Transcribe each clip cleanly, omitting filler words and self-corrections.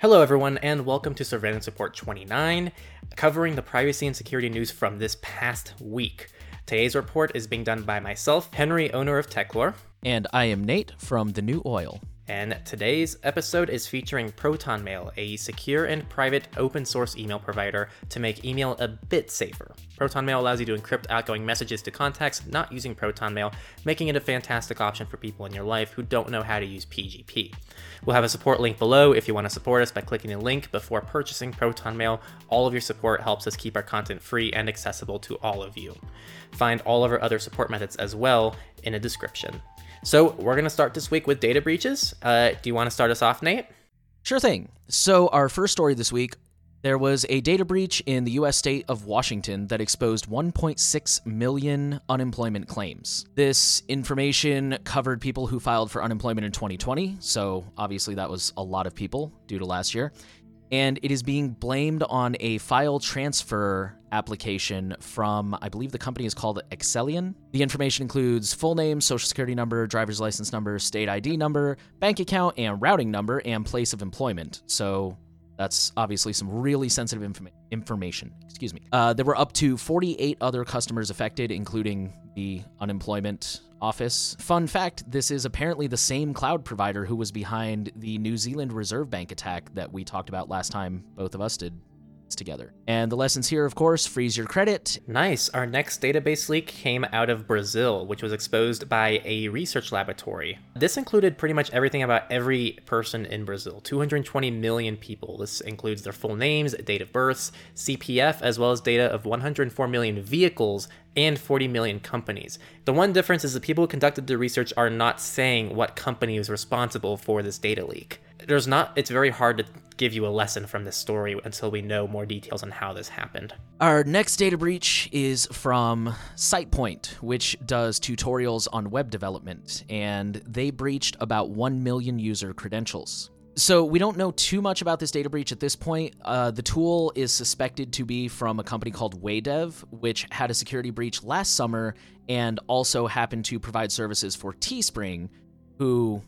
Hello everyone, and welcome to Surveillance Report 29, covering the privacy and security news from this past week. Today's report is being done by myself, Henry, owner of TechLore. And I am Nate from The New Oil. And today's episode is featuring ProtonMail, a secure and private open source email provider to make email a bit safer. ProtonMail allows you to encrypt outgoing messages to contacts not using ProtonMail, making it a fantastic option for people in your life who don't know how to use PGP. We'll have a support link below if you want to support us by clicking the link before purchasing ProtonMail. All of your support helps us keep our content free and accessible to all of you. Find all of our other support methods as well in a description. So we're going to start this week with data breaches. Do you want to start us off, Nate? Sure thing. So our first story this week, there was a data breach in the U.S. state of Washington that exposed 1.6 million unemployment claims. This information covered people who filed for unemployment in 2020, so obviously that was a lot of people due to last year. And it is being blamed on a file transfer application from, I believe the company is called Accellion. The information includes full name, social security number, driver's license number, state ID number, bank account and routing number, and place of employment. So that's obviously some really sensitive information. Excuse me. There were up to 48 other customers affected, including the unemployment office. Fun fact, this is apparently the same cloud provider who was behind the New Zealand Reserve Bank attack that we talked about last time both of us did together. And the lessons here, of course, freeze your credit. Nice. Our next database leak came out of Brazil, which was exposed by a research laboratory. This included pretty much everything about every person in Brazil, 220 million people. This includes their full names, date of births, CPF, as well as data of 104 million vehicles and 40 million companies. The one difference is the people who conducted the research are not saying what company was responsible for this data leak. It's very hard to give you a lesson from this story until we know more details on how this happened. Our next data breach is from SitePoint, which does tutorials on web development, and they breached about 1 million user credentials. So we don't know too much about this data breach at this point. The tool is suspected to be from a company called WayDev, which had a security breach last summer and also happened to provide services for Teespring, who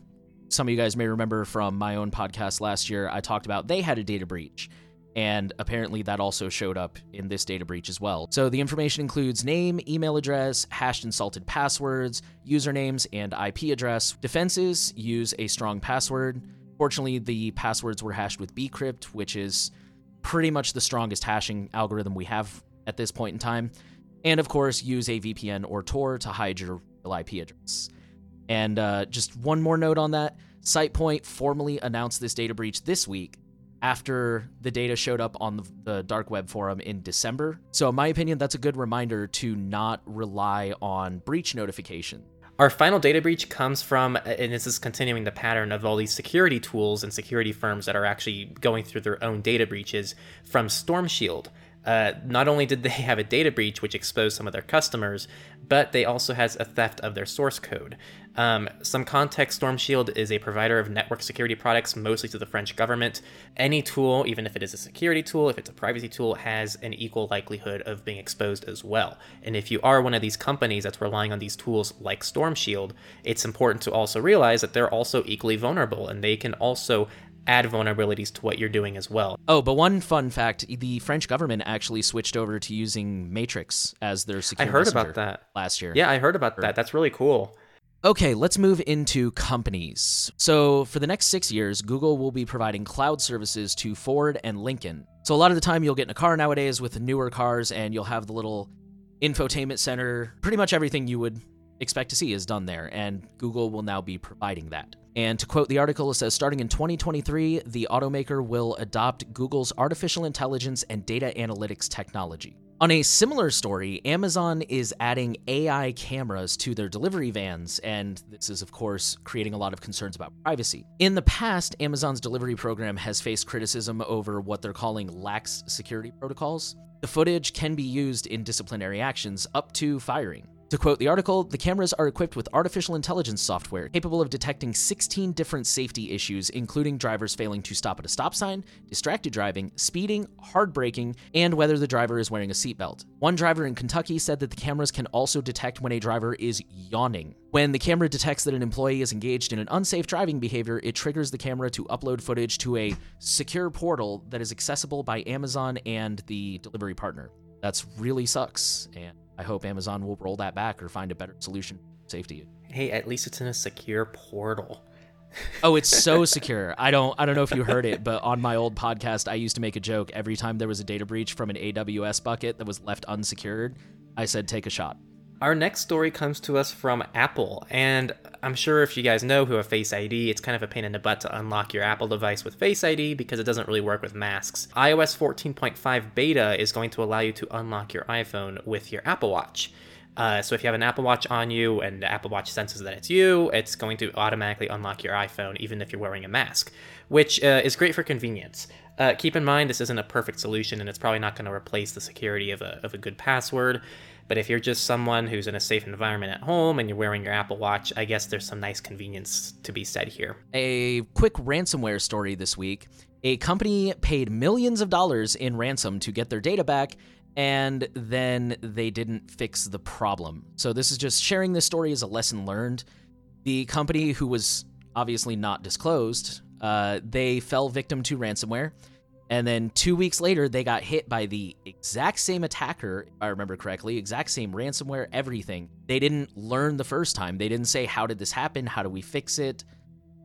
some of you guys may remember from my own podcast last year, I talked about they had a data breach, and apparently that also showed up in this data breach as well. So the information includes name, email address, hashed and salted passwords, usernames, and IP address. Defenses use a strong password. Fortunately, the passwords were hashed with bcrypt, which is pretty much the strongest hashing algorithm we have at this point in time. And of course, use a VPN or Tor to hide your real IP address. And just one more note on that, SitePoint formally announced this data breach this week after the data showed up on the dark web forum in December. So in my opinion, that's a good reminder to not rely on breach notification. Our final data breach comes from, and this is continuing the pattern of all these security tools and security firms that are actually going through their own data breaches, from Stormshield. Not only did they have a data breach, which exposed some of their customers, but they also has a theft of their source code. Some context, Stormshield is a provider of network security products, mostly to the French government. Any tool, even if it is a security tool, if it's a privacy tool, has an equal likelihood of being exposed as well. And if you are one of these companies that's relying on these tools like Stormshield, it's important to also realize that they're also equally vulnerable, and they can also add vulnerabilities to what you're doing as well. Oh, but one fun fact, the French government actually switched over to using Matrix as their security. I heard about that last year. Yeah, I heard about that. That's really cool. Okay, let's move into companies. So for the next 6 years, Google will be providing cloud services to Ford and Lincoln. So a lot of the time you'll get in a car nowadays with newer cars and you'll have the little infotainment center. Pretty much everything you would expect to see is done there, and Google will now be providing that. And to quote the article, it says, starting in 2023, the automaker will adopt Google's artificial intelligence and data analytics technology. On a similar story, Amazon is adding AI cameras to their delivery vans, and this is, of course, creating a lot of concerns about privacy. In the past, Amazon's delivery program has faced criticism over what they're calling lax security protocols. The footage can be used in disciplinary actions up to firing. To quote the article, the cameras are equipped with artificial intelligence software capable of detecting 16 different safety issues, including drivers failing to stop at a stop sign, distracted driving, speeding, hard braking, and whether the driver is wearing a seatbelt. One driver in Kentucky said that the cameras can also detect when a driver is yawning. When the camera detects that an employee is engaged in an unsafe driving behavior, it triggers the camera to upload footage to a secure portal that is accessible by Amazon and the delivery partner. That's really sucks, and I hope Amazon will roll that back or find a better solution for safety. Hey, at least it's in a secure portal. Oh, it's so secure. I don't know if you heard it, but on my old podcast, I used to make a joke every time there was a data breach from an AWS bucket that was left unsecured. I said, take a shot. Our next story comes to us from Apple, and I'm sure if you guys know who have Face ID, it's kind of a pain in the butt to unlock your Apple device with Face ID because it doesn't really work with masks. iOS 14.5 beta is going to allow you to unlock your iPhone with your Apple Watch. So if you have an Apple Watch on you and the Apple Watch senses that it's you, it's going to automatically unlock your iPhone even if you're wearing a mask, which is great for convenience. Keep in mind, this isn't a perfect solution, and it's probably not going to replace the security of a good password. But if you're just someone who's in a safe environment at home and you're wearing your Apple Watch, I guess there's some nice convenience to be said here. A quick ransomware story this week. A company paid millions of dollars in ransom to get their data back, and then they didn't fix the problem. So this is just sharing this story as a lesson learned. The company, who was obviously not disclosed, they fell victim to ransomware. And then 2 weeks later, they got hit by the exact same attacker, if I remember correctly, exact same ransomware, everything. They didn't learn the first time. They didn't say, how did this happen? How do we fix it?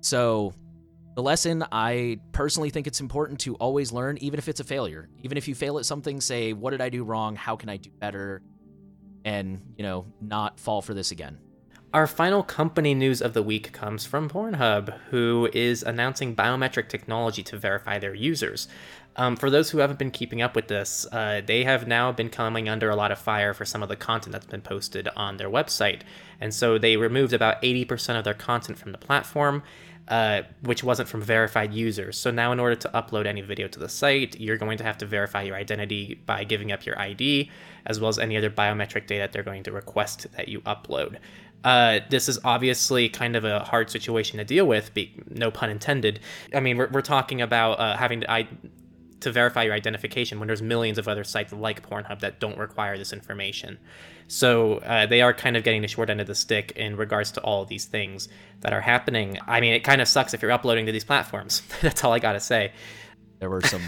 So the lesson, I personally think it's important to always learn, even if it's a failure. Even if you fail at something, say, what did I do wrong? How can I do better? And, not fall for this again. Our final company news of the week comes from Pornhub, who is announcing biometric technology to verify their users. For those who haven't been keeping up with this, they have now been coming under a lot of fire for some of the content that's been posted on their website. And so they removed about 80% of their content from the platform, which wasn't from verified users. So now in order to upload any video to the site, you're going to have to verify your identity by giving up your ID, as well as any other biometric data that they're going to request that you upload. This is obviously kind of a hard situation to deal with, no pun intended. I mean, we're talking about having to verify your identification when there's millions of other sites like Pornhub that don't require this information. So they are kind of getting the short end of the stick in regards to all of these things that are happening. I mean, it kind of sucks if you're uploading to these platforms. That's all I gotta say. There were some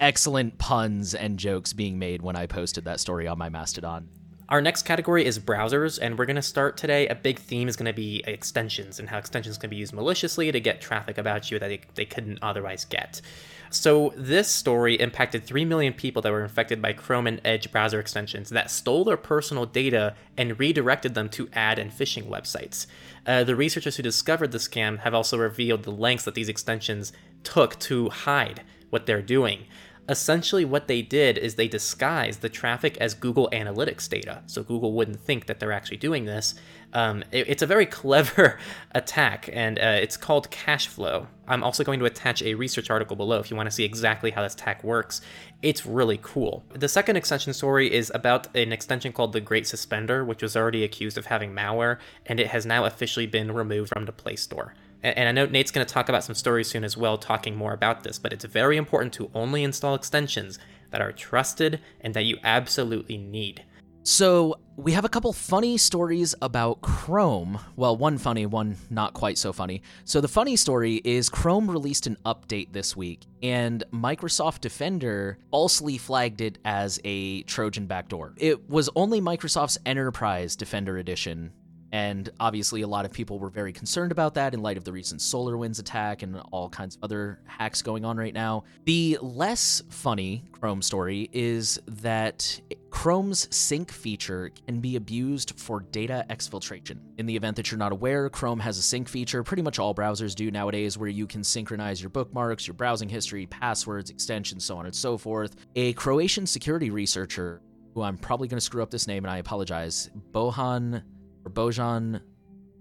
excellent puns and jokes being made when I posted that story on my Mastodon. Our next category is browsers, and we're going to start today. A big theme is going to be extensions and how extensions can be used maliciously to get traffic about you that they couldn't otherwise get. So this story impacted 3 million people that were infected by Chrome and Edge browser extensions that stole their personal data and redirected them to ad and phishing websites. The researchers who discovered the scam have also revealed the lengths that these extensions took to hide what they're doing. Essentially, what they did is they disguised the traffic as Google Analytics data, so Google wouldn't think that they're actually doing this. It's a very clever attack, and it's called cash flow. I'm also going to attach a research article below if you want to see exactly how this attack works. It's really cool. The second extension story is about an extension called The Great Suspender, which was already accused of having malware, and it has now officially been removed from the Play Store. And I know Nate's going to talk about some stories soon as well, talking more about this, but it's very important to only install extensions that are trusted and that you absolutely need. So we have a couple funny stories about Chrome. Well, one funny, one not quite so funny. So the funny story is Chrome released an update this week, and Microsoft Defender falsely flagged it as a Trojan backdoor. It was only Microsoft's Enterprise Defender Edition. And obviously, a lot of people were very concerned about that in light of the recent SolarWinds attack and all kinds of other hacks going on right now. The less funny Chrome story is that Chrome's sync feature can be abused for data exfiltration. In the event that you're not aware, Chrome has a sync feature, pretty much all browsers do nowadays, where you can synchronize your bookmarks, your browsing history, passwords, extensions, so on and so forth. A Croatian security researcher, who I'm probably going to screw up this name and I apologize, Bojan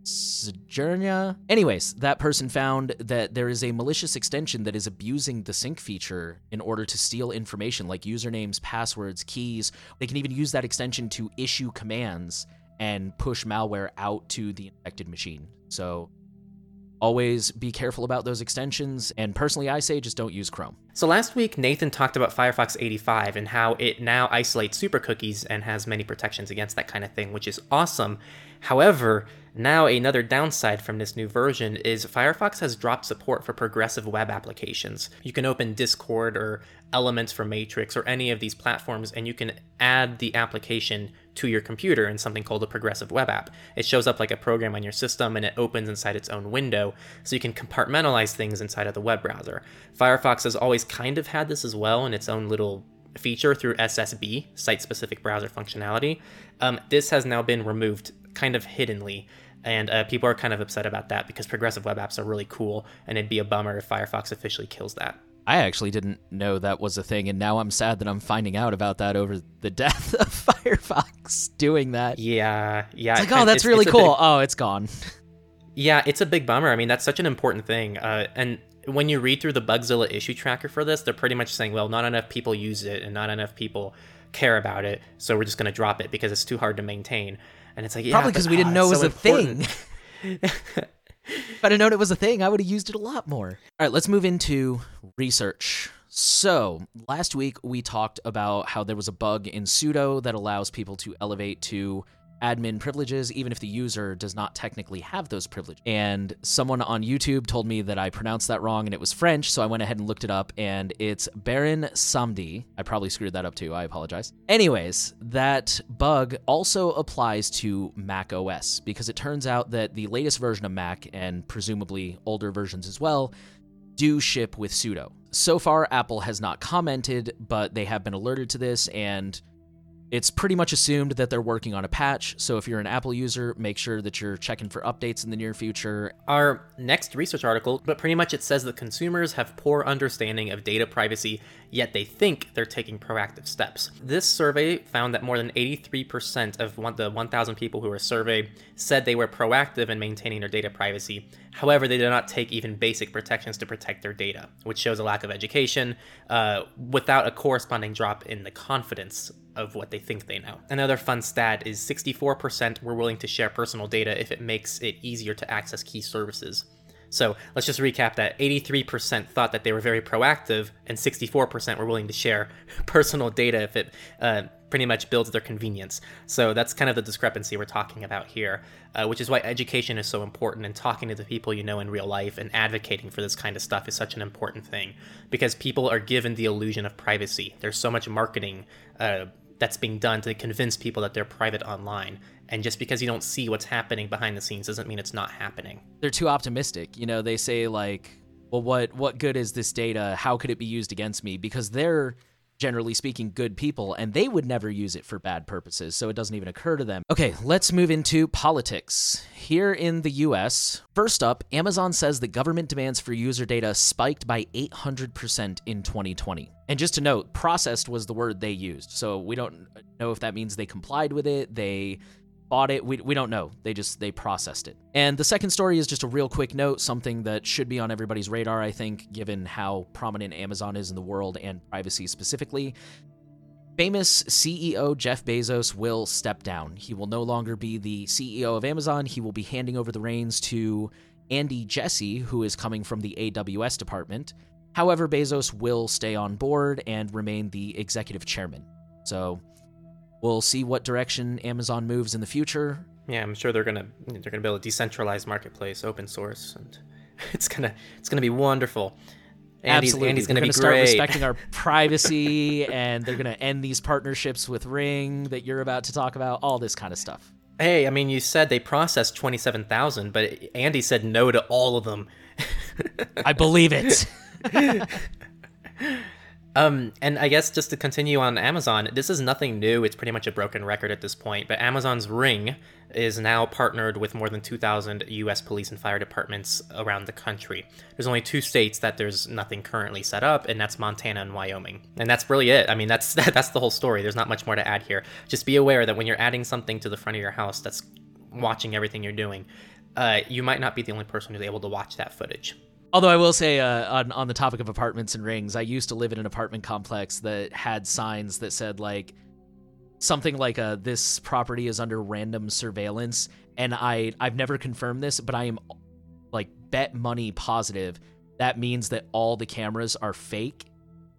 Sojourner. Anyways, that person found that there is a malicious extension that is abusing the sync feature in order to steal information like usernames, passwords, keys. They can even use that extension to issue commands and push malware out to the infected machine. So always be careful about those extensions. And personally, I say just don't use Chrome. So last week, Nathan talked about Firefox 85 and how it now isolates super cookies and has many protections against that kind of thing, which is awesome. However, now another downside from this new version is Firefox has dropped support for progressive web applications. You can open Discord or Elements for Matrix or any of these platforms, and you can add the application to your computer in something called a progressive web app. It shows up like a program on your system and it opens inside its own window, so you can compartmentalize things inside of the web browser. Firefox has always kind of had this as well in its own little feature through SSB, site-specific browser functionality. This has now been removed kind of hiddenly, and people are kind of upset about that because progressive web apps are really cool, and it'd be a bummer if Firefox officially kills that. I actually didn't know that was a thing, and now I'm sad that I'm finding out about that over the death of Firefox doing that. Yeah. It's like, oh, that's really cool. Oh, it's gone. Yeah, it's a big bummer. I mean, that's such an important thing. And when you read through the Bugzilla issue tracker for this, they're pretty much saying, well, not enough people use it and not enough people care about it, so we're just going to drop it because it's too hard to maintain. And it's like, yeah, probably because we didn't know it was a thing. If I'd have known it was a thing, I would have used it a lot more. All right, let's move into research. So last week we talked about how there was a bug in sudo that allows people to elevate to admin privileges, even if the user does not technically have those privileges. And someone on YouTube told me that I pronounced that wrong and it was French, so I went ahead and looked it up, and it's Baron Samdi. I probably screwed that up too, I apologize. Anyways, that bug also applies to Mac OS, because it turns out that the latest version of Mac, and presumably older versions as well, do ship with sudo. So far, Apple has not commented, but they have been alerted to this, and it's pretty much assumed that they're working on a patch, so if you're an Apple user, make sure that you're checking for updates in the near future. Our next research article, but pretty much it says that consumers have poor understanding of data privacy, yet they think they're taking proactive steps. This survey found that more than 83% of the 1,000 people who were surveyed said they were proactive in maintaining their data privacy. However, they did not take even basic protections to protect their data, which shows a lack of education without a corresponding drop in the confidence of what they think they know. Another fun stat is 64% were willing to share personal data if it makes it easier to access key services. So let's just recap that. 83% thought that they were very proactive, and 64% were willing to share personal data if it pretty much builds their convenience. So that's kind of the discrepancy we're talking about here, which is why education is so important, and talking to the people you know in real life and advocating for this kind of stuff is such an important thing, because people are given the illusion of privacy. There's so much marketing that's being done to convince people that they're private online. And just because you don't see what's happening behind the scenes doesn't mean it's not happening. They're too optimistic. You know, they say like, well, what good is this data? How could it be used against me? Because they're, generally speaking, good people, and they would never use it for bad purposes, so it doesn't even occur to them. Okay, let's move into politics. Here in the US, first up, Amazon says that government demands for user data spiked by 800% in 2020. And just to note, processed was the word they used, so we don't know if that means they complied with it, they bought it, we don't know. They processed it. And the second story is just a real quick note, something that should be on everybody's radar, I think, given how prominent Amazon is in the world and privacy specifically. Famous CEO Jeff Bezos will step down. He will no longer be the CEO of Amazon. He will be handing over the reins to Andy Jassy, who is coming from the AWS department. However, Bezos will stay on board and remain the executive chairman. So we'll see what direction Amazon moves in the future. Yeah, I'm sure they're gonna build a decentralized marketplace, open source, and it's gonna be wonderful. Absolutely, Andy's gonna be start great. Respecting our privacy, and they're gonna end these partnerships with Ring that you're about to talk about. All this kind of stuff. Hey, I mean, you said they processed 27,000, but Andy said no to all of them. I believe it. And I guess just to continue on Amazon, this is nothing new. It's pretty much a broken record at this point, but Amazon's Ring is now partnered with more than 2,000 U.S. police and fire departments around the country. There's only two states that there's nothing currently set up, and that's Montana and Wyoming. And that's really it. I mean, that's the whole story. There's not much more to add here. Just be aware that when you're adding something to the front of your house that's watching everything you're doing, you might not be the only person who's able to watch that footage. Although I will say, on the topic of apartments and rings, I used to live in an apartment complex that had signs that said, like, something like, this property is under random surveillance. And I've never confirmed this, but I am, like, bet money positive that means that all the cameras are fake,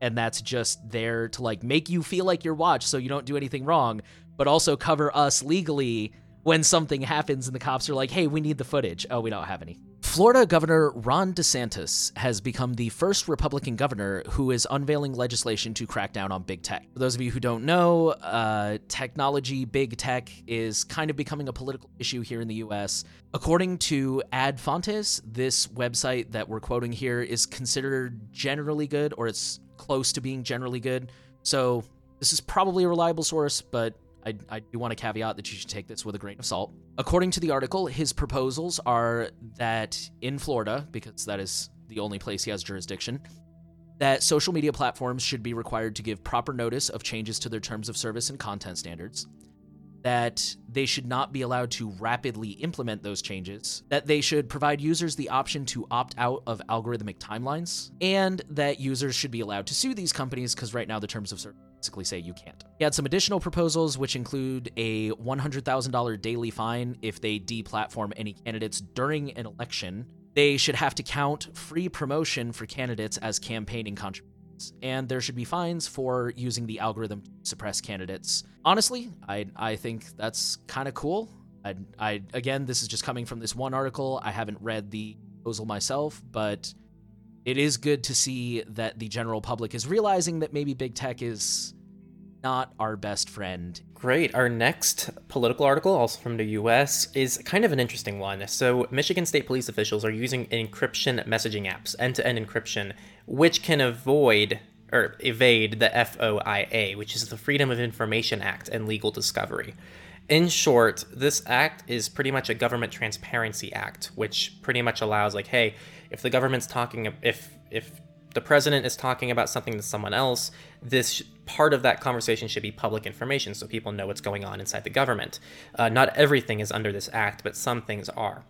and that's just there to, like, make you feel like you're watched so you don't do anything wrong, but also cover us legally when something happens and the cops are like, hey, we need the footage. Oh, we don't have any. Florida Governor Ron DeSantis has become the first Republican governor who is unveiling legislation to crack down on big tech. For those of you who don't know, technology, big tech is kind of becoming a political issue here in the U.S. According to Ad Fontes, this website that we're quoting here is considered generally good, or it's close to being generally good. So this is probably a reliable source, but I do want to caveat that you should take this with a grain of salt. According to the article, his proposals are that in Florida, because that is the only place he has jurisdiction, that social media platforms should be required to give proper notice of changes to their terms of service and content standards, that they should not be allowed to rapidly implement those changes, that they should provide users the option to opt out of algorithmic timelines, and that users should be allowed to sue these companies, because right now the terms of service basically say you can't. He had some additional proposals, which include a $100,000 daily fine if they deplatform any candidates during an election. They should have to count free promotion for candidates as campaigning contributions, and there should be fines for using the algorithm to suppress candidates. Honestly, I think that's kind of cool. I again, this is just coming from this one article. I haven't read the proposal myself, but it is good to see that the general public is realizing that maybe big tech is not our best friend. Great. Our next political article, also from the U.S., is kind of an interesting one. So Michigan State police officials are using encryption messaging apps, end-to-end encryption, which can avoid or evade the FOIA, which is the Freedom of Information Act and legal discovery. In short, this act is pretty much a government transparency act, which pretty much allows, like, hey, if the government's talking, if the president is talking about something to someone else, this part of that conversation should be public information so people know what's going on inside the government. Not everything is under this act, but some things are.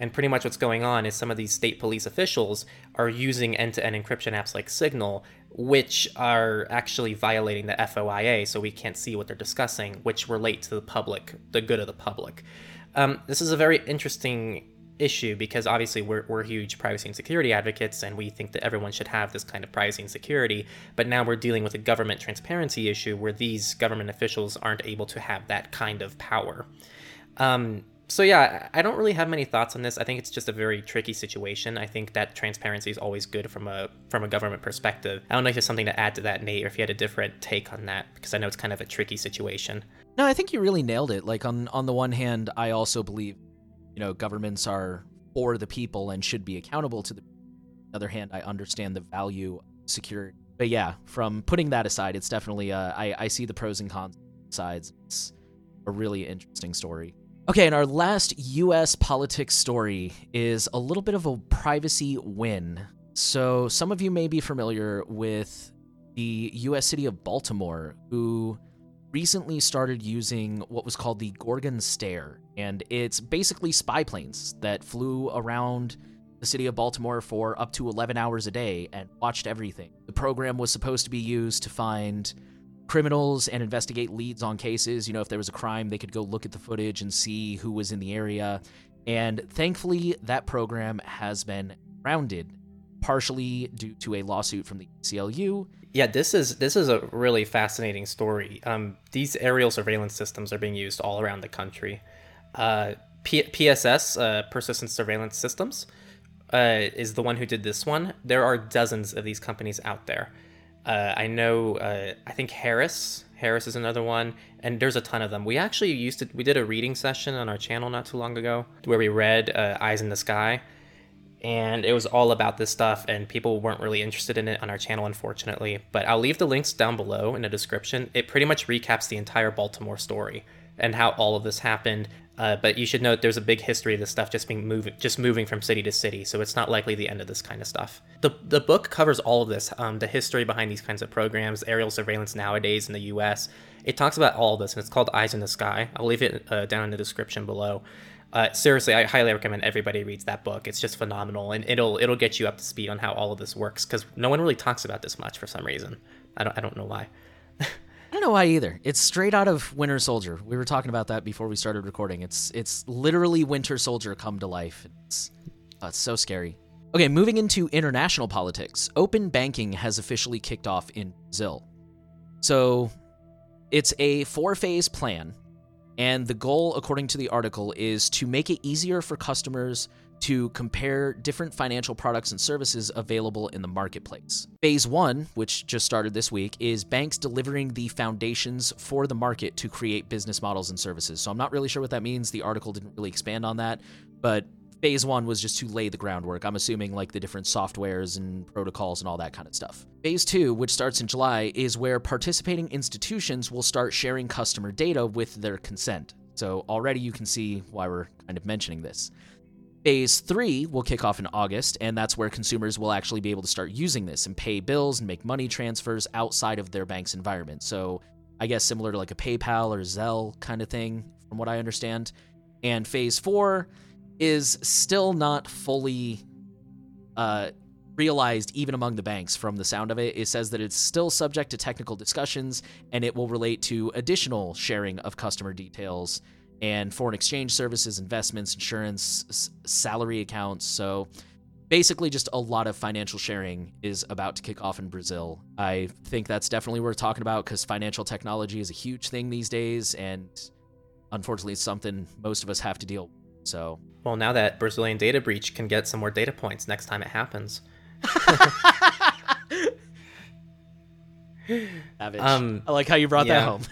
And pretty much what's going on is some of these state police officials are using end-to-end encryption apps like Signal, which are actually violating the FOIA, so we can't see what they're discussing, which relate to the public, the good of the public. This is a very interesting issue because obviously we're huge privacy and security advocates, and we think that everyone should have this kind of privacy and security, but now we're dealing with a government transparency issue where these government officials aren't able to have that kind of power. So yeah, I don't really have many thoughts on this. I think it's just a very tricky situation. I think that transparency is always good from a government perspective. I don't know if there's something to add to that, Nate, or if you had a different take on that, because I know it's kind of a tricky situation. No, I think you really nailed it. Like, on the one hand, I also believe, you know, governments are for the people and should be accountable to the people. On the other hand, I understand the value of security. But yeah, from putting that aside, it's definitely, I see the pros and cons sides. It's a really interesting story. Okay, and our last U.S. politics story is a little bit of a privacy win. So some of you may be familiar with the U.S. city of Baltimore, who recently started using what was called the Gorgon Stare, and it's basically spy planes that flew around the city of Baltimore for up to 11 hours a day and watched everything. The program was supposed to be used to find criminals and investigate leads on cases. You know, if there was a crime, they could go look at the footage and see who was in the area. And thankfully, that program has been grounded, partially due to a lawsuit from the ACLU. Yeah, this is a really fascinating story. These aerial surveillance systems are being used all around the country. PSS, Persistent Surveillance Systems, is the one who did this one. There are dozens of these companies out there. I know, I think Harris is another one, and there's a ton of them. We actually we did a reading session on our channel not too long ago where we read Eyes in the Sky, and it was all about this stuff, and people weren't really interested in it on our channel, unfortunately, but I'll leave the links down below in the description. It pretty much recaps the entire Baltimore story and how all of this happened. But you should note there's a big history of this stuff just being moving from city to city, so it's not likely the end of this kind of stuff. The book covers all of this, the history behind these kinds of programs, aerial surveillance nowadays in the U.S. It talks about all of this, and it's called Eyes in the Sky. I'll leave it down in the description below. Seriously, I highly recommend everybody reads that book. It's just phenomenal, and it'll get you up to speed on how all of this works, because no one really talks about this much for some reason. I don't know why. I don't know why either. It's straight out of Winter Soldier. We were talking about that before we started recording. It's literally Winter Soldier come to life. It's so scary. Okay, moving into international politics. Open banking has officially kicked off in Brazil. So it's a four-phase plan, and the goal, according to the article, is to make it easier for customers to compare different financial products and services available in the marketplace. Phase one, which just started this week, is banks delivering the foundations for the market to create business models and services. So I'm not really sure what that means. The article didn't really expand on that, but phase one was just to lay the groundwork. I'm assuming like the different softwares and protocols and all that kind of stuff. Phase two, which starts in July, is where participating institutions will start sharing customer data with their consent. So already you can see why we're kind of mentioning this. Phase 3 will kick off in August, and that's where consumers will actually be able to start using this and pay bills and make money transfers outside of their bank's environment. So I guess similar to like a PayPal or Zelle kind of thing, from what I understand. And Phase 4 is still not fully realized even among the banks from the sound of it. It says that it's still subject to technical discussions, and it will relate to additional sharing of customer details and foreign exchange services, investments, insurance, salary accounts. So basically just a lot of financial sharing is about to kick off in Brazil. I think that's definitely worth talking about because financial technology is a huge thing these days, and unfortunately it's something most of us have to deal with. So, well, now that Brazilian data breach can get some more data points next time it happens. Savage. I like how you brought that home.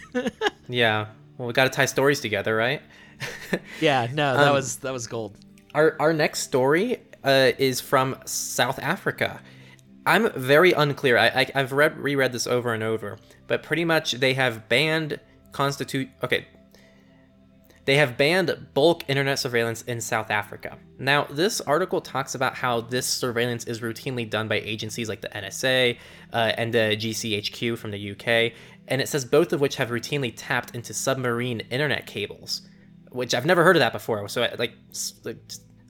Yeah. Well, we got to tie stories together, right? Yeah, no, that was gold. Our next story is from South Africa. I'm very unclear. I've reread this over and over, but pretty much they have banned They have banned bulk internet surveillance in South Africa. Now, this article talks about how this surveillance is routinely done by agencies like the NSA and the GCHQ from the UK, and it says both of which have routinely tapped into submarine internet cables, which I've never heard of that before, so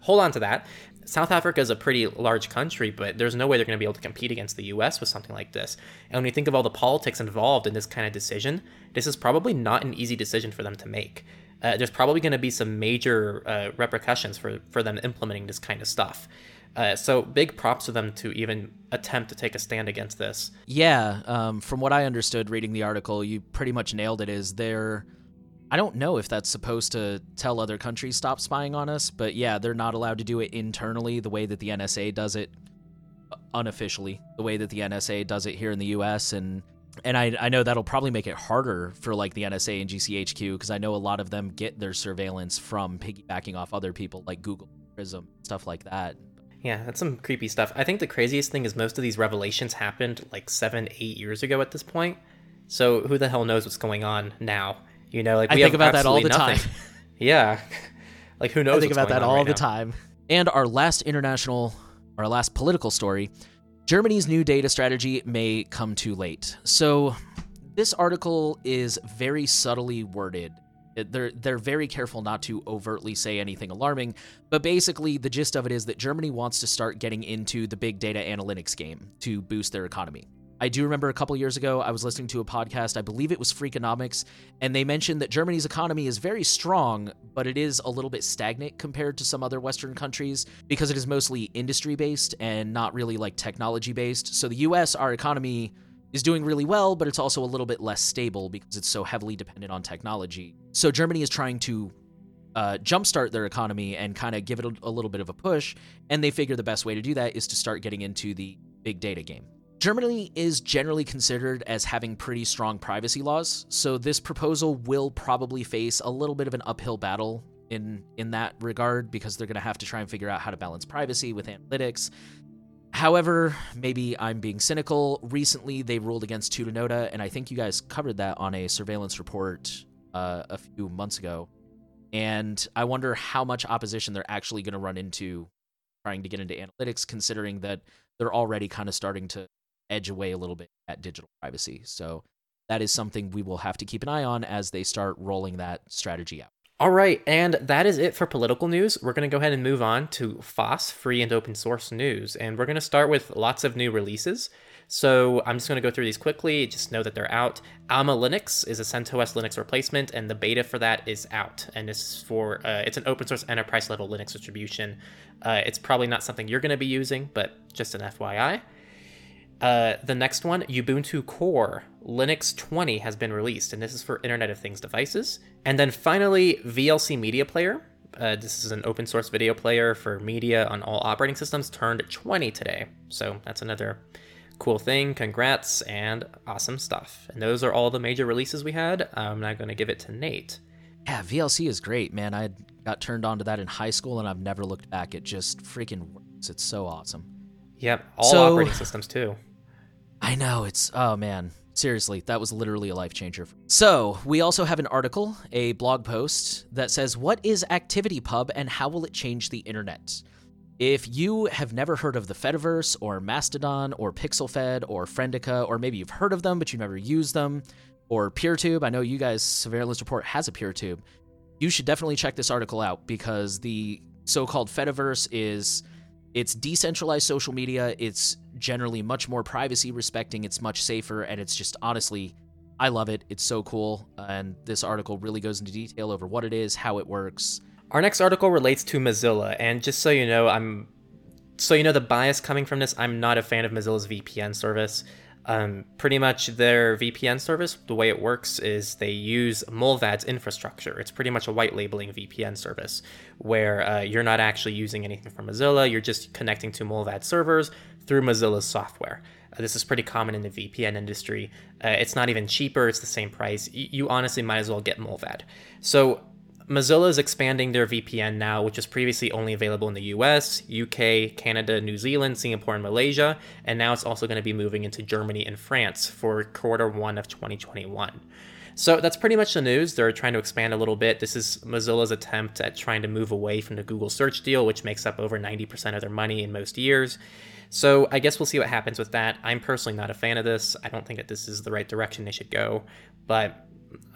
hold on to that. South Africa is a pretty large country, but there's no way they're going to be able to compete against the US with something like this. And when you think of all the politics involved in this kind of decision, this is probably not an easy decision for them to make. There's probably going to be some major repercussions for them implementing this kind of stuff. So big props to them to even attempt to take a stand against this. Yeah, from what I understood reading the article, you pretty much nailed it. I don't know if that's supposed to tell other countries stop spying on us, but yeah, they're not allowed to do it internally the way that the NSA does it, unofficially, the way that the NSA does it here in the US, and I know that'll probably make it harder for like the NSA and GCHQ, because I know a lot of them get their surveillance from piggybacking off other people like Google, Prism, stuff like that. Yeah, that's some creepy stuff. I think the craziest thing is most of these revelations happened like 7-8 years ago at this point, so who the hell knows what's going on now? You know, like we I think about that all the nothing. Time. Yeah, like who knows? I think what's about going that all right the now. Time. And our last political story. Germany's new data strategy may come too late. So this article is very subtly worded. They're very careful not to overtly say anything alarming, but basically the gist of it is that Germany wants to start getting into the big data analytics game to boost their economy. I do remember a couple years ago, I was listening to a podcast, I believe it was Freakonomics, and they mentioned that Germany's economy is very strong, but it is a little bit stagnant compared to some other Western countries because it is mostly industry-based and not really like technology-based. So the US, our economy is doing really well, but it's also a little bit less stable because it's so heavily dependent on technology. So Germany is trying to jumpstart their economy and kind of give it a little bit of a push, and they figure the best way to do that is to start getting into the big data game. Germany is generally considered as having pretty strong privacy laws, so this proposal will probably face a little bit of an uphill battle in that regard because they're going to have to try and figure out how to balance privacy with analytics. However, maybe I'm being cynical. Recently, they ruled against Tutanota, and I think you guys covered that on a surveillance report a few months ago. And I wonder how much opposition they're actually going to run into trying to get into analytics, considering that they're already kind of starting to edge away a little bit at digital privacy. So that is something we will have to keep an eye on as they start rolling that strategy out. All right, and that is it for political news. We're going to go ahead and move on to FOSS, free and open source news. And we're going to start with lots of new releases. So I'm just going to go through these quickly. Just know that they're out. Alma Linux is a CentOS Linux replacement, and the beta for that is out. And this is for, it's an open source enterprise level Linux distribution. It's probably not something you're going to be using, but just an FYI. The next one, Ubuntu Core Linux 20 has been released, and this is for Internet of Things devices. And then finally, VLC Media Player. This is an open source video player for media on all operating systems, turned 20 today. So that's another cool thing. Congrats and awesome stuff. And those are all the major releases we had. I'm now going to give it to Nate. Yeah, VLC is great, man. I got turned on to that in high school, and I've never looked back. It just freaking works. It's so awesome. Yep, operating systems too. I know, oh man, seriously, that was literally a life changer. So we also have an article, a blog post that says, what is ActivityPub and how will it change the internet? If you have never heard of the Fediverse or Mastodon or PixelFed or Friendica, or maybe you've heard of them, but you've never used them, or PeerTube, I know you guys, Surveillance Report has a PeerTube. You should definitely check this article out because the so-called Fediverse is, it's decentralized social media. It's generally much more privacy respecting. It's much safer. And it's just, honestly, I love it. It's so cool. And this article really goes into detail over what it is, how it works. Our next article relates to Mozilla. And just so you know, the bias coming from this, I'm not a fan of Mozilla's VPN service. Pretty much their VPN service, the way it works is they use Mullvad's infrastructure. It's pretty much a white labeling VPN service where you're not actually using anything from Mozilla. You're just connecting to Mullvad servers through Mozilla's software. This is pretty common in the VPN industry. It's not even cheaper. It's the same price. You honestly might as well get Mullvad. So Mozilla is expanding their VPN now, which was previously only available in the US, UK, Canada, New Zealand, Singapore, and Malaysia, and now it's also going to be moving into Germany and France for Q1 of 2021. So that's pretty much the news. They're trying to expand a little bit. This is Mozilla's attempt at trying to move away from the Google search deal, which makes up over 90% of their money in most years. So I guess we'll see what happens with that. I'm personally not a fan of this. I don't think that this is the right direction they should go, but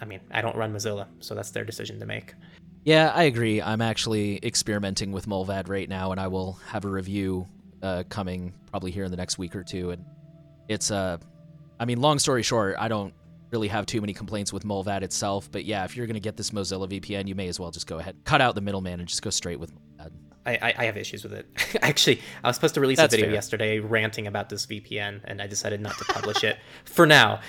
I mean, I don't run Mozilla, so that's their decision to make. Yeah, I agree. I'm actually experimenting with Mullvad right now, and I will have a review coming probably here in the next week or two. And it's, long story short, I don't really have too many complaints with Mullvad itself. But yeah, if you're going to get this Mozilla VPN, you may as well just go ahead, cut out the middleman, and just go straight with Mullvad. I have issues with it. Actually, I was supposed to release a video yesterday ranting about this VPN, and I decided not to publish it for now.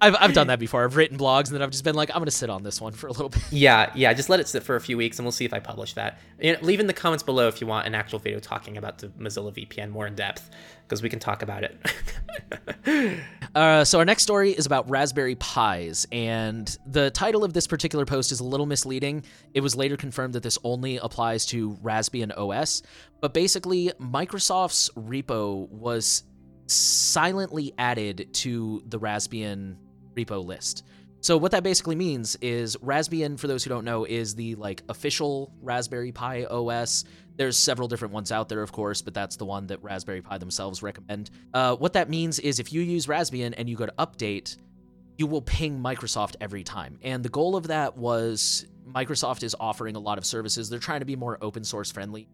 I've done that before. I've written blogs, and then I've just been like, I'm going to sit on this one for a little bit. Yeah, just let it sit for a few weeks, and we'll see if I publish that. Leave in the comments below if you want an actual video talking about the Mozilla VPN more in depth, because we can talk about it. So our next story is about Raspberry Pis, and the title of this particular post is a little misleading. It was later confirmed that this only applies to Raspbian OS, but basically Microsoft's repo was silently added to the Raspbian repo list. So what that basically means is Raspbian, for those who don't know, is the official Raspberry Pi OS. There's several different ones out there, of course, but that's the one that Raspberry Pi themselves recommend. What that means is if you use Raspbian and you go to update, you will ping Microsoft every time. And the goal of that was Microsoft is offering a lot of services. They're trying to be more open source friendly.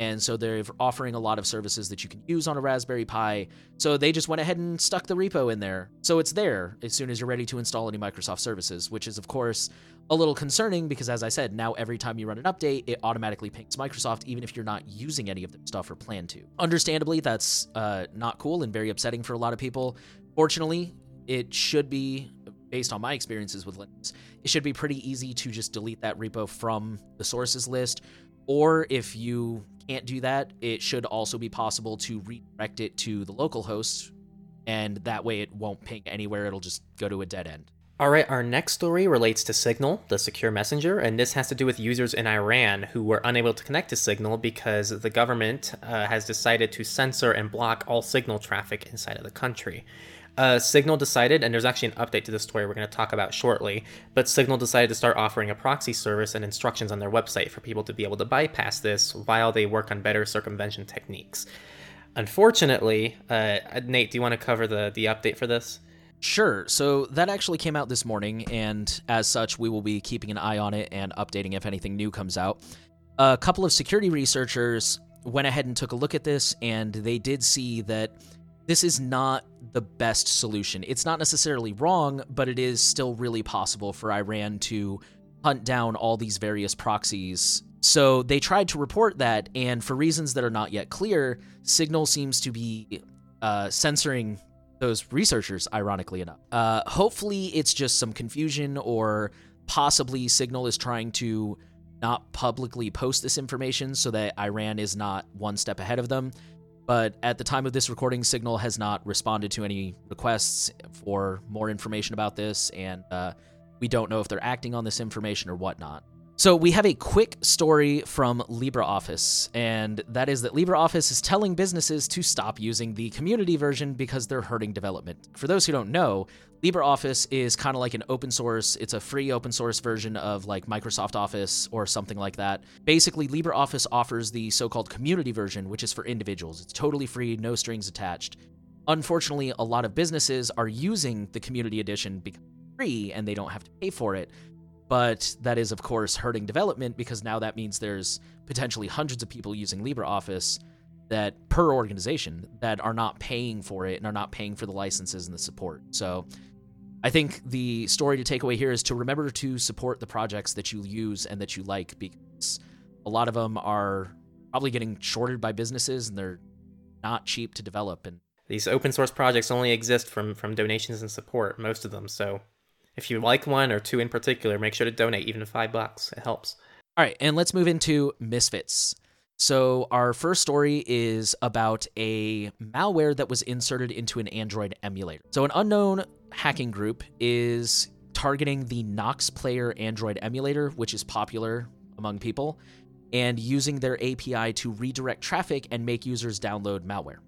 And so they're offering a lot of services that you can use on a Raspberry Pi. So they just went ahead and stuck the repo in there. So it's there as soon as you're ready to install any Microsoft services, which is, of course, a little concerning because, as I said, now every time you run an update, it automatically pings Microsoft, even if you're not using any of the stuff or plan to. Understandably, that's not cool and very upsetting for a lot of people. Fortunately, it should be, based on my experiences with Linux, it should be pretty easy to just delete that repo from the sources list. Or if you can't do that, it should also be possible to redirect it to the local host, and that way it won't ping anywhere. It'll just go to a dead end. All right, our next story relates to Signal, the secure messenger, and this has to do with users in Iran who were unable to connect to Signal because the government has decided to censor and block all Signal traffic inside of the country. Signal decided, and there's actually an update to this story we're going to talk about shortly, but Signal decided to start offering a proxy service and instructions on their website for people to be able to bypass this while they work on better circumvention techniques. Unfortunately, Nate, do you want to cover the update for this? Sure. So that actually came out this morning, and as such, we will be keeping an eye on it and updating if anything new comes out. A couple of security researchers went ahead and took a look at this, and they did see that this is not the best solution. It's not necessarily wrong, but it is still really possible for Iran to hunt down all these various proxies. So they tried to report that, and for reasons that are not yet clear, Signal seems to be censoring those researchers, ironically enough. Hopefully it's just some confusion, or possibly Signal is trying to not publicly post this information so that Iran is not one step ahead of them. But at the time of this recording, Signal has not responded to any requests for more information about this, and we don't know if they're acting on this information or whatnot. So we have a quick story from LibreOffice, and that is that LibreOffice is telling businesses to stop using the community version because they're hurting development. For those who don't know, LibreOffice is kind of like an open source, it's a free open source version of like Microsoft Office or something like that. Basically, LibreOffice offers the so-called community version, which is for individuals. It's totally free, no strings attached. Unfortunately, a lot of businesses are using the community edition because it's free and they don't have to pay for it. But that is, of course, hurting development, because now that means there's potentially hundreds of people using LibreOffice that, per organization, that are not paying for it and are not paying for the licenses and the support. So I think the story to take away here is to remember to support the projects that you use and that you like, because a lot of them are probably getting shorted by businesses and they're not cheap to develop. And these open source projects only exist from donations and support, most of them, so if you like one or two in particular, make sure to donate, even $5. It helps. All right, and let's move into Misfits. So our first story is about a malware that was inserted into an Android emulator. So an unknown hacking group is targeting the Nox Player Android emulator, which is popular among people, and using their API to redirect traffic and make users download malware.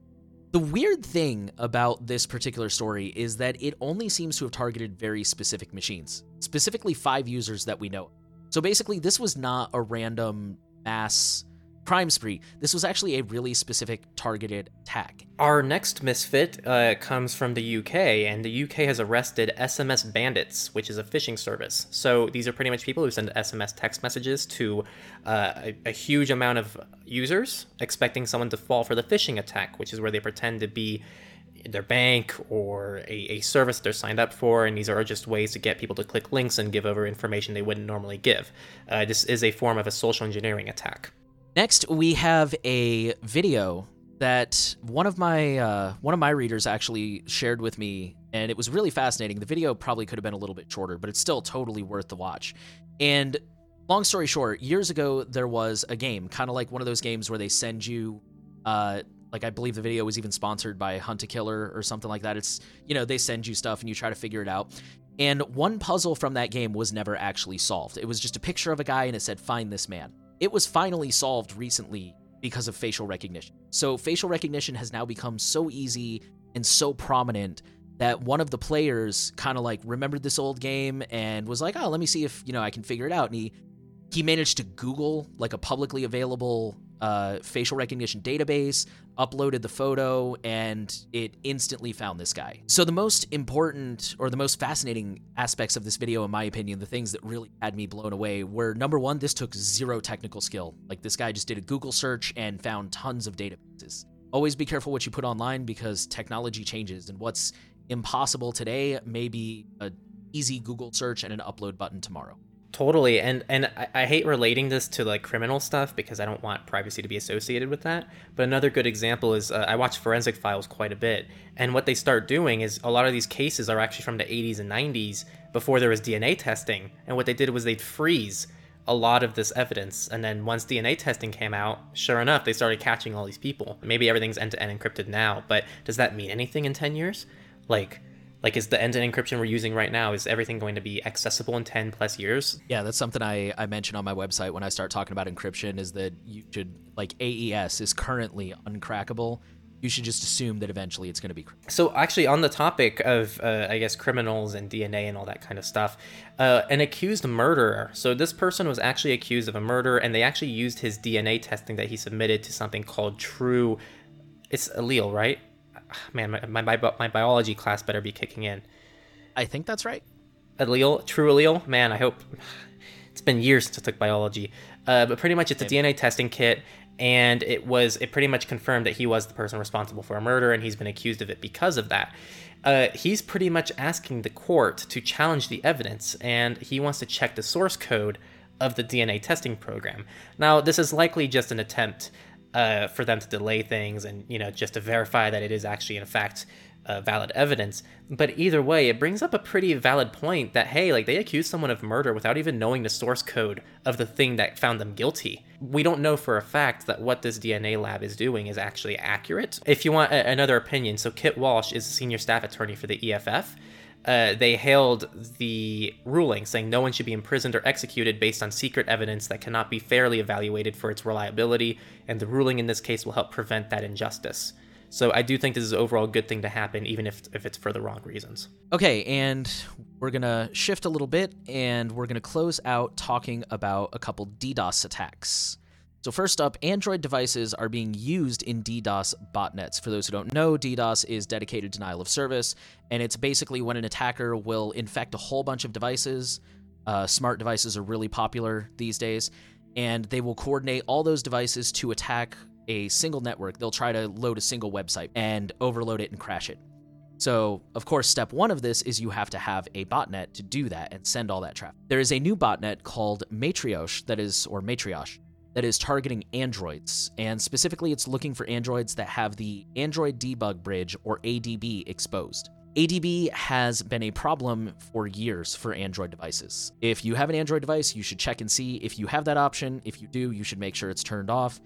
The weird thing about this particular story is that it only seems to have targeted very specific machines, specifically 5 users that we know. So basically, this was not a random mass crime spree. This was actually a really specific targeted attack. Our next misfit comes from the UK, and the UK has arrested SMS bandits, which is a phishing service. So these are pretty much people who send SMS text messages to a huge amount of users, expecting someone to fall for the phishing attack, which is where they pretend to be their bank or a service they're signed up for, and these are just ways to get people to click links and give over information they wouldn't normally give. This is a form of a social engineering attack. Next, we have a video that one of my readers actually shared with me, and it was really fascinating. The video probably could have been a little bit shorter, but it's still totally worth the watch. And long story short, years ago, there was a game, kind of like one of those games where they send you, I believe the video was even sponsored by Hunt a Killer or something like that. It's, they send you stuff and you try to figure it out. And one puzzle from that game was never actually solved. It was just a picture of a guy and it said, "Find this man." It was finally solved recently because of facial recognition. So facial recognition has now become so easy and so prominent that one of the players kind of like remembered this old game and was like, "Oh, let me see if, I can figure it out." And he managed to Google like a publicly available facial recognition database, uploaded the photo, and it instantly found this guy. So the most important or the most fascinating aspects of this video, in my opinion, the things that really had me blown away were, number one, this took zero technical skill. Like, this guy just did a Google search and found tons of databases. Always be careful what you put online because technology changes, and what's impossible today may be an easy Google search and an upload button tomorrow. Totally, and I hate relating this to like criminal stuff because I don't want privacy to be associated with that. But another good example is I watch Forensic Files quite a bit, and what they start doing is a lot of these cases are actually from the 80s and 90s before there was DNA testing, and what they did was they'd freeze a lot of this evidence, and then once DNA testing came out, sure enough, they started catching all these people. Maybe everything's end-to-end encrypted now, but does that mean anything in 10 years? Like, is the end-to-end encryption we're using right now, is everything going to be accessible in 10-plus years? Yeah, that's something I mention on my website when I start talking about encryption, is that you should, AES is currently uncrackable. You should just assume that eventually it's going to be. So actually, on the topic of, criminals and DNA and all that kind of stuff, an accused murderer. So this person was actually accused of a murder, and they actually used his DNA testing that he submitted to something called True. It's allele, right? man, my biology class better be kicking in. I think that's right. Allele, true allele? Man, I hope. It's been years since I took biology. But pretty much it's a DNA testing kit, and it pretty much confirmed that he was the person responsible for a murder, and he's been accused of it because of that. He's pretty much asking the court to challenge the evidence, and he wants to check the source code of the DNA testing program. Now, this is likely just an attempt for them to delay things and, just to verify that it is actually, in fact, valid evidence. But either way, it brings up a pretty valid point that, hey, like, they accused someone of murder without even knowing the source code of the thing that found them guilty. We don't know for a fact that what this DNA lab is doing is actually accurate. If you want another opinion, so Kit Walsh is a senior staff attorney for the EFF. They hailed the ruling, saying no one should be imprisoned or executed based on secret evidence that cannot be fairly evaluated for its reliability, and the ruling in this case will help prevent that injustice. So I do think this is overall a good thing to happen, even if it's for the wrong reasons. Okay, and we're going to shift a little bit, and we're going to close out talking about a couple DDoS attacks. So first up, Android devices are being used in DDoS botnets. For those who don't know, DDoS is dedicated denial of service, and it's basically when an attacker will infect a whole bunch of devices. Smart devices are really popular these days, and they will coordinate all those devices to attack a single network. They'll try to load a single website and overload it and crash it. So, of course, step one of this is you have to have a botnet to do that and send all that traffic. There is a new botnet called Matryosh that is targeting Androids, and specifically it's looking for Androids that have the Android Debug Bridge, or ADB, exposed. ADB has been a problem for years for Android devices. If you have an Android device, you should check and see if you have that option. If you do, you should make sure it's turned off.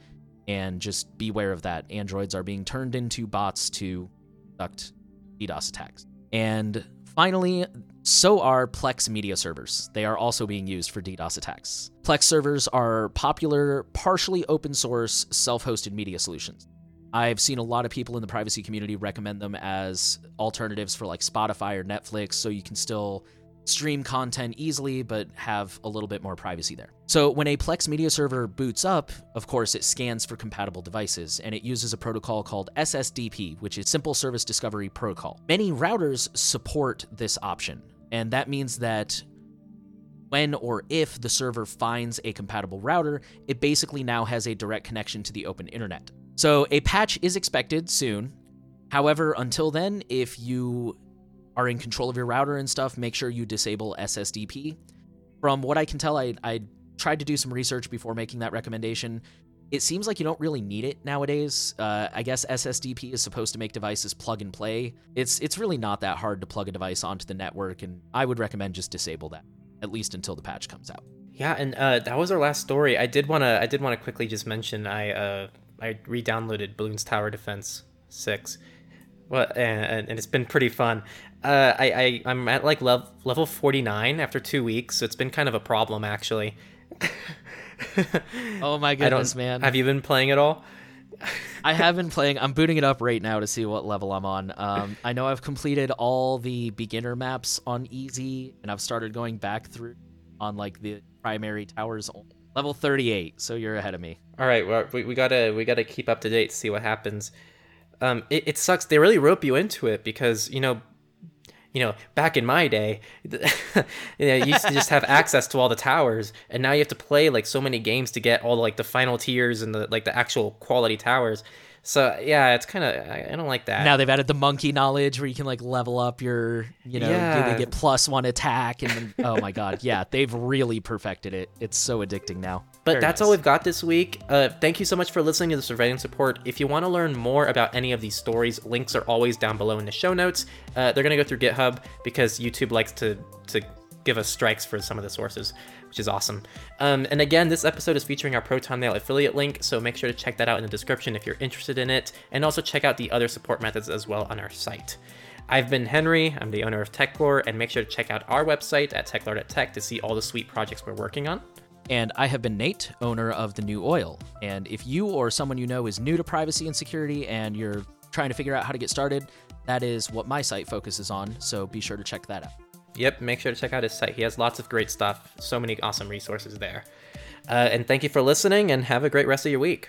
And just beware of that. Androids are being turned into bots to conduct DDoS attacks. And finally, so are Plex media servers. They are also being used for DDoS attacks. Plex servers are popular, partially open source, self-hosted media solutions. I've seen a lot of people in the privacy community recommend them as alternatives for like Spotify or Netflix, so you can still stream content easily, but have a little bit more privacy there. So when a Plex media server boots up, of course, it scans for compatible devices, and it uses a protocol called SSDP, which is Simple Service Discovery Protocol. Many routers support this option, and that means that when or if the server finds a compatible router, it basically now has a direct connection to the open internet. So a patch is expected soon. However, until then, if you are in control of your router and stuff, make sure you disable SSDP. From what I can tell, I tried to do some research before making that recommendation. It seems like you don't really need it nowadays. I guess SSDP is supposed to make devices plug and play. It's really not that hard to plug a device onto the network, and I would recommend just disable that, at least until the patch comes out. Yeah, and that was our last story. I did want to quickly just mention I re-downloaded Balloons Tower Defense 6. Well, and it's been pretty fun. I'm at like level 49 after 2 weeks, so it's been kind of a problem actually. Oh my goodness, man! Have you been playing at all? I have been playing. I'm booting it up right now to see what level I'm on. I know I've completed all the beginner maps on easy, and I've started going back through on like the primary towers. Level 38, so you're ahead of me. All right, well, we gotta keep up to date to see what happens. It sucks. They really rope you into it because, you know, back in my day, you used to just have access to all the towers, and now you have to play like so many games to get all like the final tiers and the actual quality towers. So yeah, it's kind of, I don't like that. Now they've added the monkey knowledge where you can like level up your, yeah. They get +1 attack and then, oh my God. Yeah. They've really perfected it. It's so addicting now. But very that's nice. All we've got this week. Thank you so much for listening to the Surveillance Report. If you want to learn more about any of these stories, links are always down below in the show notes. They're going to go through GitHub because YouTube likes to give us strikes for some of the sources, which is awesome. And again, this episode is featuring our ProtonMail affiliate link, so make sure to check that out in the description if you're interested in it, and also check out the other support methods as well on our site. I've been Henry, I'm the owner of TechLore, and make sure to check out our website at techlore.tech to see all the sweet projects we're working on. And I have been Nate, owner of The New Oil, and if you or someone you know is new to privacy and security and you're trying to figure out how to get started, that is what my site focuses on, so be sure to check that out. Yep, make sure to check out his site. He has lots of great stuff. So many awesome resources there. And thank you for listening, and have a great rest of your week.